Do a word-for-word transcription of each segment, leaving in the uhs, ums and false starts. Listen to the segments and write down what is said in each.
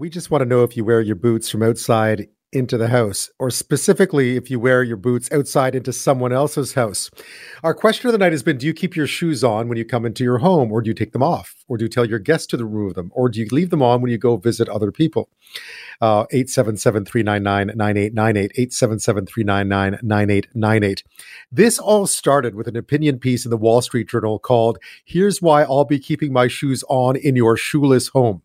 We just want to know if you wear your boots from outside into the house, or specifically if you wear your boots outside into someone else's house. Our question of the night has been, do you keep your shoes on when you come into your home, or do you take them off, or do you tell your guests to remove them, or do you leave them on when you go visit other people? Uh, eight seven seven, three nine nine, nine eight nine eight, eight seven seven, three nine nine, nine eight nine eight. This all started with an opinion piece in the Wall Street Journal called, "Here's Why I'll Be Keeping My Shoes On in Your Shoeless Home,"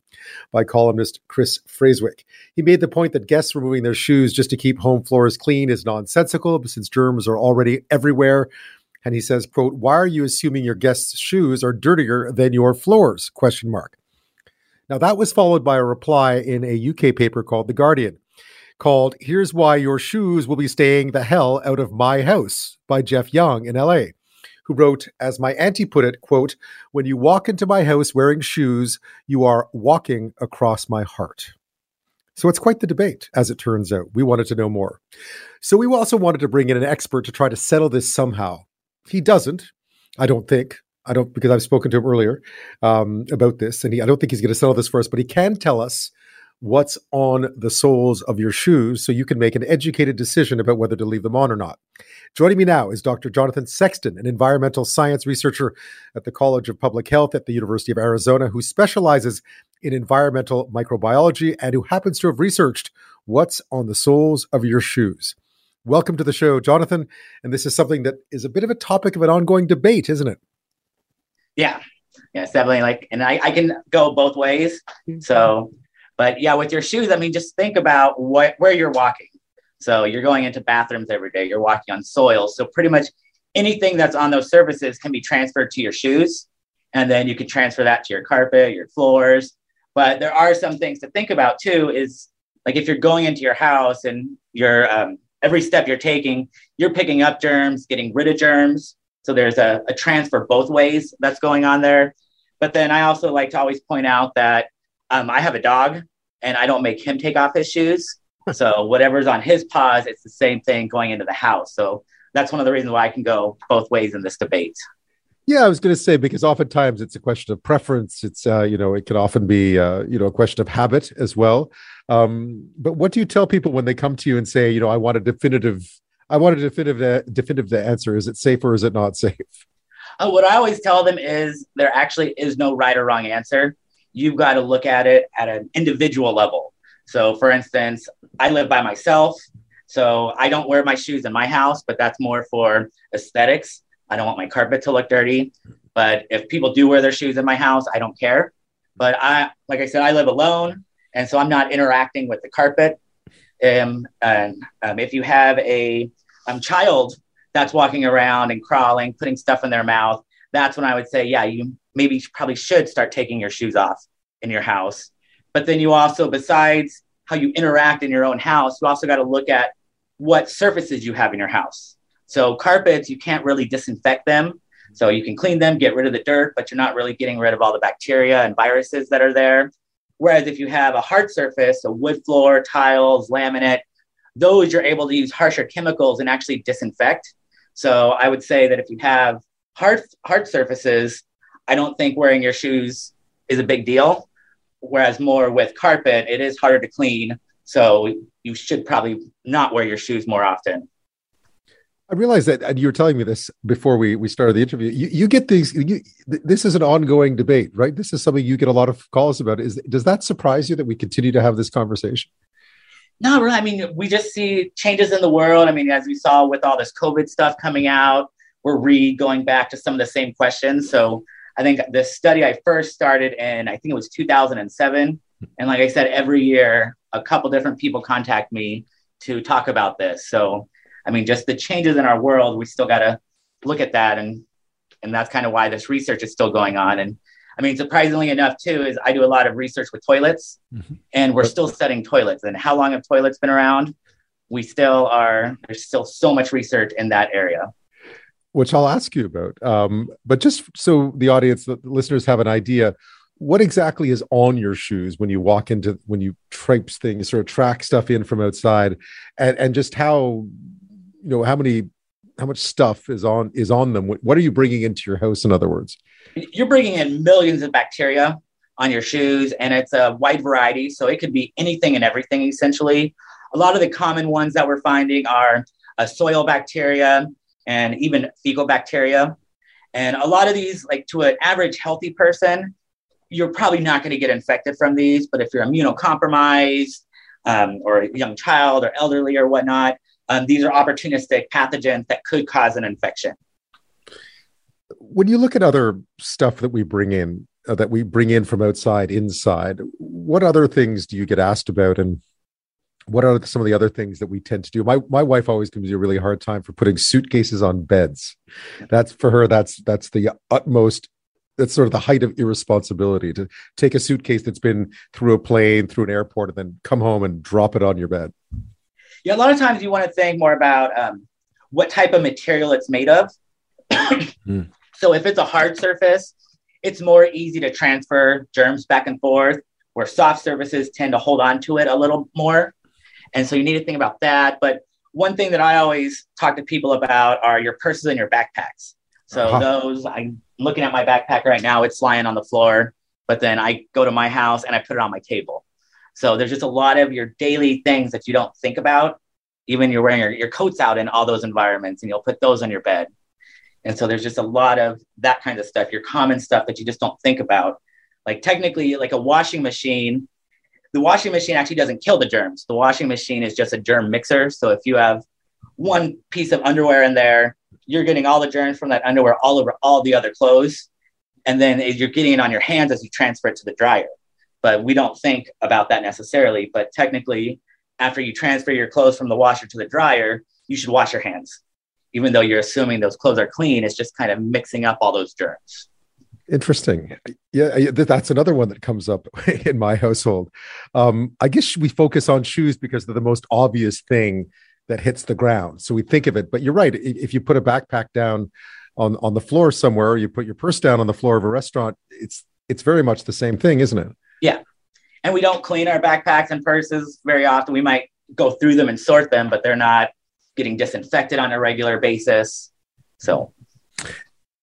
by columnist Chris Fraswick. He made the point that guests removing their shoes just to keep home floors clean is nonsensical, since germs are already everywhere. And he says, quote, "Why are you assuming your guests' shoes are dirtier than your floors?" Question mark. Now, that was followed by a reply in a U K paper called The Guardian, called "Here's Why Your Shoes Will Be Staying the Hell Out of My House" by Jeff Young in L A, who wrote, as my auntie put it, quote, "When you walk into my house wearing shoes, you are walking across my heart." So it's quite the debate, as it turns out. We wanted to know more. So we also wanted to bring in an expert to try to settle this somehow. He doesn't, I don't think. I don't, because I've spoken to him earlier um, about this, and he, I don't think he's going to settle this for us, but he can tell us what's on the soles of your shoes so you can make an educated decision about whether to leave them on or not. Joining me now is Doctor Jonathan Sexton, an environmental science researcher at the College of Public Health at the University of Arizona, who specializes in environmental microbiology and who happens to have researched what's on the soles of your shoes. Welcome to the show, Jonathan. And this is something that is a bit of a topic of an ongoing debate, isn't it? Yeah, yeah, it's definitely like, and I, I can go both ways. So, but yeah, with your shoes, I mean, just think about what, where you're walking. So you're going into bathrooms every day, you're walking on soil. So pretty much anything that's on those surfaces can be transferred to your shoes. And then you can transfer that to your carpet, your floors. But there are some things to think about too, is like if you're going into your house and you're, um, every step you're taking, you're picking up germs, getting rid of germs. So there's a, a transfer both ways that's going on there. But then I also like to always point out that um, I have a dog and I don't make him take off his shoes. So whatever's on his paws, it's the same thing going into the house. So that's one of the reasons why I can go both ways in this debate. Yeah, I was going to say, because oftentimes it's a question of preference. It's, uh, you know, it can often be, uh, you know, a question of habit as well. Um, but what do you tell people when they come to you and say, you know, I want a definitive I want a definitive, uh, definitive answer. Is it safe or is it not safe? Uh, what I always tell them is there actually is no right or wrong answer. You've got to look at it at an individual level. So for instance, I live by myself, so I don't wear my shoes in my house, but that's more for aesthetics. I don't want my carpet to look dirty. But if people do wear their shoes in my house, I don't care. But I, like I said, I live alone. And so I'm not interacting with the carpet. Um, and um, if you have a um, child that's walking around and crawling, putting stuff in their mouth, that's when I would say, yeah, you maybe probably should start taking your shoes off in your house. But then you also, besides how you interact in your own house, you also got to look at what surfaces you have in your house. So carpets, you can't really disinfect them. So you can clean them, get rid of the dirt, but you're not really getting rid of all the bacteria and viruses that are there. Whereas if you have a hard surface, a wood floor, tiles, laminate, those you're able to use harsher chemicals and actually disinfect. So I would say that if you have hard hard surfaces, I don't think wearing your shoes is a big deal. Whereas more with carpet, it is harder to clean. So you should probably not wear your shoes more often. I realize that, and you were telling me this before we, we started the interview, you, you get these, you, this is an ongoing debate, right? This is something you get a lot of calls about. Is Does that surprise you that we continue to have this conversation? No, really. I mean, we just see changes in the world. I mean, as we saw with all this COVID stuff coming out, we're re going back to some of the same questions. So I think the study I first started in, I think it was two thousand seven. And like I said, every year, a couple different people contact me to talk about this. So I mean, just the changes in our world, we still got to look at that. And and that's kind of why this research is still going on. And I mean, surprisingly enough, too, is I do a lot of research with toilets, mm-hmm. and we're still studying toilets. And how long have toilets been around? We still are. There's still so much research in that area, which I'll ask you about. Um, but just so the audience, the listeners have an idea, what exactly is on your shoes when you walk into, when you traipse things, sort of track stuff in from outside, and, and just how... you know, how many, how much stuff is on, is on them? What are you bringing into your house? In other words, you're bringing in millions of bacteria. on your shoes, and it's a wide variety. So it could be anything and everything, essentially. A lot of the common ones that we're finding are uh, soil bacteria and even fecal bacteria. And a lot of these, like to an average healthy person, you're probably not going to get infected from these. But if you're immunocompromised um, or a young child or elderly or whatnot, um, these are opportunistic pathogens that could cause an infection. When you look at other stuff that we bring in, uh, that we bring in from outside, inside, what other things do you get asked about? And what are some of the other things that we tend to do? My my wife always gives me a really hard time for putting suitcases on beds. That's for her, that's that's the utmost, that's sort of the height of irresponsibility, to take a suitcase that's been through a plane, through an airport, and then come home and drop it on your bed. Yeah, a lot of times you want to think more about um, what type of material it's made of. mm. So if it's a hard surface, it's more easy to transfer germs back and forth, where soft surfaces tend to hold on to it a little more. And so you need to think about that. But one thing that I always talk to people about are your purses and your backpacks. So uh-huh. those, I'm looking at my backpack right now, it's lying on the floor, but then I go to my house and I put it on my table. So there's just a lot of your daily things that you don't think about. Even you're wearing your, your coats out in all those environments, and you'll put those on your bed. And so there's just a lot of that kind of stuff, your common stuff that you just don't think about. Like technically, like a washing machine, the washing machine actually doesn't kill the germs. The washing machine is just a germ mixer. So if you have one piece of underwear in there, you're getting all the germs from that underwear all over all the other clothes. And then you're getting it on your hands as you transfer it to the dryer. But we don't think about that necessarily. But technically, after you transfer your clothes from the washer to the dryer, you should wash your hands. Even though you're assuming those clothes are clean, it's just kind of mixing up all those germs. Interesting. Yeah, that's another one that comes up in my household. Um, I guess we focus on shoes because they're the most obvious thing that hits the ground. So we think of it, but you're right. If you put a backpack down on, on the floor somewhere, or you put your purse down on the floor of a restaurant, it's it's very much the same thing, isn't it? Yeah. And we don't clean our backpacks and purses very often. We might go through them and sort them, but they're not getting disinfected on a regular basis. So...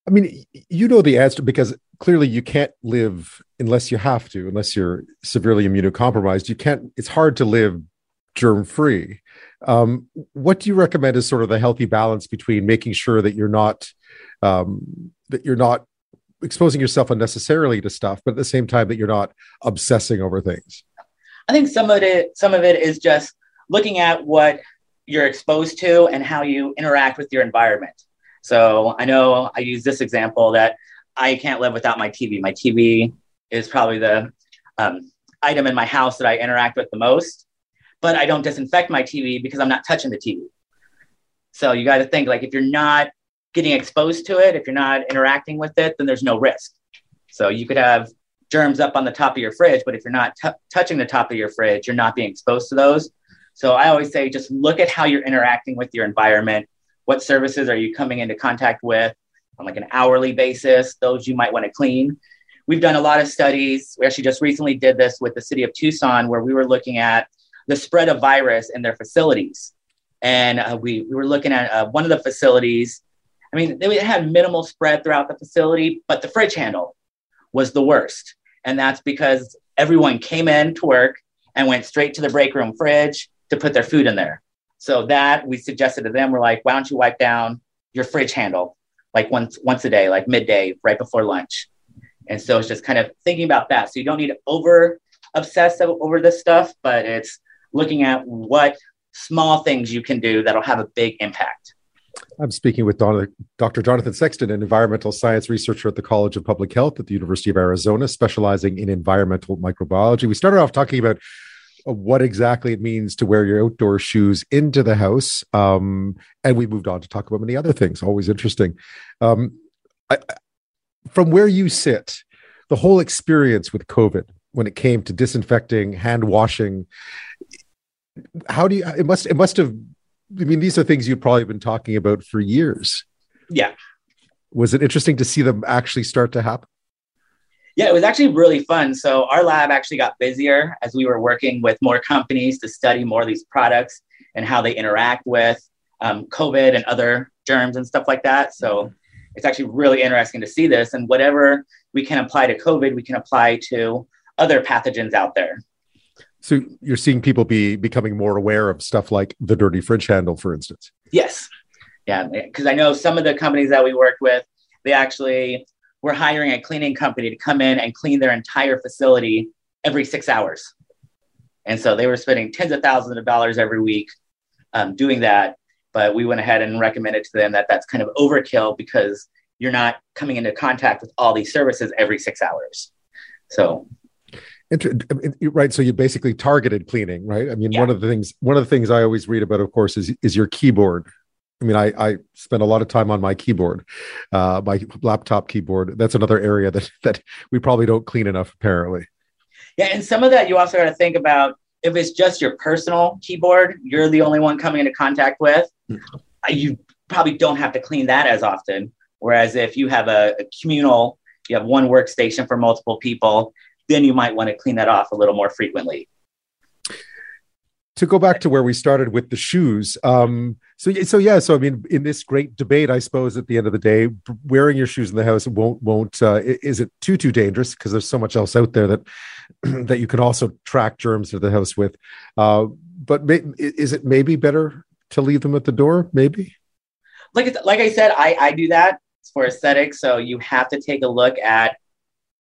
I mean, you know the answer, because clearly you can't live unless you have to, unless you're severely immunocompromised. You can't, it's hard to live germ-free. Um, what do you recommend as sort of the healthy balance between making sure that you're not, um, that you're not exposing yourself unnecessarily to stuff, but at the same time that you're not obsessing over things? I think some of it, some of it is just looking at what you're exposed to and how you interact with your environment. So I know I use this example that I can't live without my T V. My T V is probably the um, item in my house that I interact with the most, but I don't disinfect my T V because I'm not touching the T V. So you got to think, like, if you're not getting exposed to it, if you're not interacting with it, then there's no risk. So you could have germs up on the top of your fridge, but if you're not t- touching the top of your fridge, you're not being exposed to those. So I always say, just look at how you're interacting with your environment. What services are you coming into contact with on like an hourly basis? Those you might want to clean. We've done a lot of studies. We actually just recently did this with the city of Tucson, where we were looking at the spread of virus in their facilities. And uh, we, we were looking at uh, one of the facilities. I mean, they had minimal spread throughout the facility, but the fridge handle was the worst. And that's because everyone came in to work and went straight to the break room fridge to put their food in there. So that we suggested to them, we're like, why don't you wipe down your fridge handle like once once a day, like midday, right before lunch. And so it's just kind of thinking about that. So you don't need to over obsess over this stuff, but it's looking at what small things you can do that'll have a big impact. I'm speaking with Doctor Jonathan Sexton, an environmental science researcher at the College of Public Health at the University of Arizona, specializing in environmental microbiology. We started off talking about what exactly it means to wear your outdoor shoes into the house. Um, and we moved on to talk about many other things. Always interesting. Um, I, from where you sit, the whole experience with COVID, when it came to disinfecting, hand washing, how do you, it must, it must have, I mean, these are things you've probably been talking about for years. Yeah. Was it interesting to see them actually start to happen? Yeah, it was actually really fun. So our lab actually got busier as we were working with more companies to study more of these products and how they interact with um, COVID and other germs and stuff like that. So it's actually really interesting to see this. And whatever we can apply to COVID, we can apply to other pathogens out there. So you're seeing people be becoming more aware of stuff like the dirty fridge handle, for instance. Yes. Yeah. Because I know some of the companies that we worked with, they actually were hiring a cleaning company to come in and clean their entire facility every six hours. And so they were spending tens of thousands of dollars every week um, doing that. But we went ahead and recommended to them that that's kind of overkill because you're not coming into contact with all these services every six hours. So. Right. So you basically targeted cleaning, right? I mean, yeah. one of the things, one of the things I always read about, of course, is, is your keyboard. I mean, I, I spend a lot of time on my keyboard, uh, my laptop keyboard. That's another area that, that we probably don't clean enough, apparently. Yeah. And some of that, you also got to think about if it's just your personal keyboard, you're the only one coming into contact with, mm-hmm. you probably don't have to clean that as often. Whereas if you have a, a communal, you have one workstation for multiple people, then you might want to clean that off a little more frequently. To go back to where we started with the shoes. Um, so, so yeah, so I mean, in this great debate, I suppose at the end of the day, wearing your shoes in the house won't, won't, uh, is it too, too dangerous? Because there's so much else out there that, that you can also track germs to the house with. Uh, but may, is it maybe better to leave them at the door? Maybe. Like, like I said, I, I do that for aesthetics. So you have to take a look at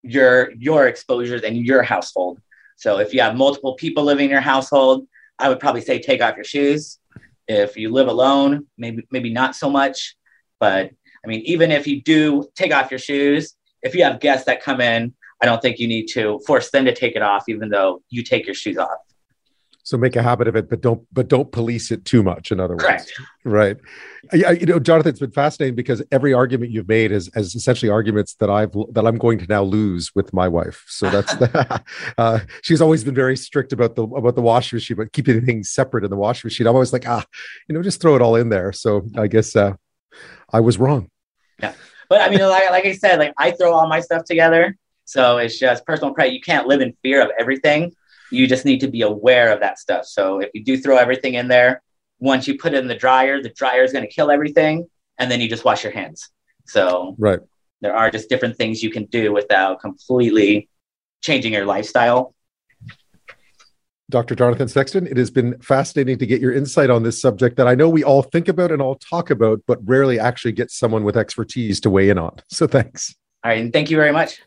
your your exposures and your household. So if you have multiple people living in your household, I would probably say take off your shoes. If you live alone, maybe maybe not so much. But I mean, even if you do take off your shoes, if you have guests that come in, I don't think you need to force them to take it off, even though you take your shoes off. So make a habit of it, but don't but don't police it too much, in other words. Correct. Right. I, you know, Jonathan, it's been fascinating because every argument you've made is, is essentially arguments that I've that I'm going to now lose with my wife. So that's the, uh, she's always been very strict about the about the washing machine, but keeping things separate in the washing machine. I'm always like, ah, you know, just throw it all in there. So I guess uh, I was wrong. Yeah, but I mean, like, like I said, like I throw all my stuff together. So it's just personal pride. You can't live in fear of everything. You just need to be aware of that stuff. So if you do throw everything in there, once you put it in the dryer, the dryer is going to kill everything. And then you just wash your hands. So right. There are just different things you can do without completely changing your lifestyle. Doctor Jonathan Sexton, it has been fascinating to get your insight on this subject that I know we all think about and all talk about, but rarely actually get someone with expertise to weigh in on. So thanks. All right. And thank you very much.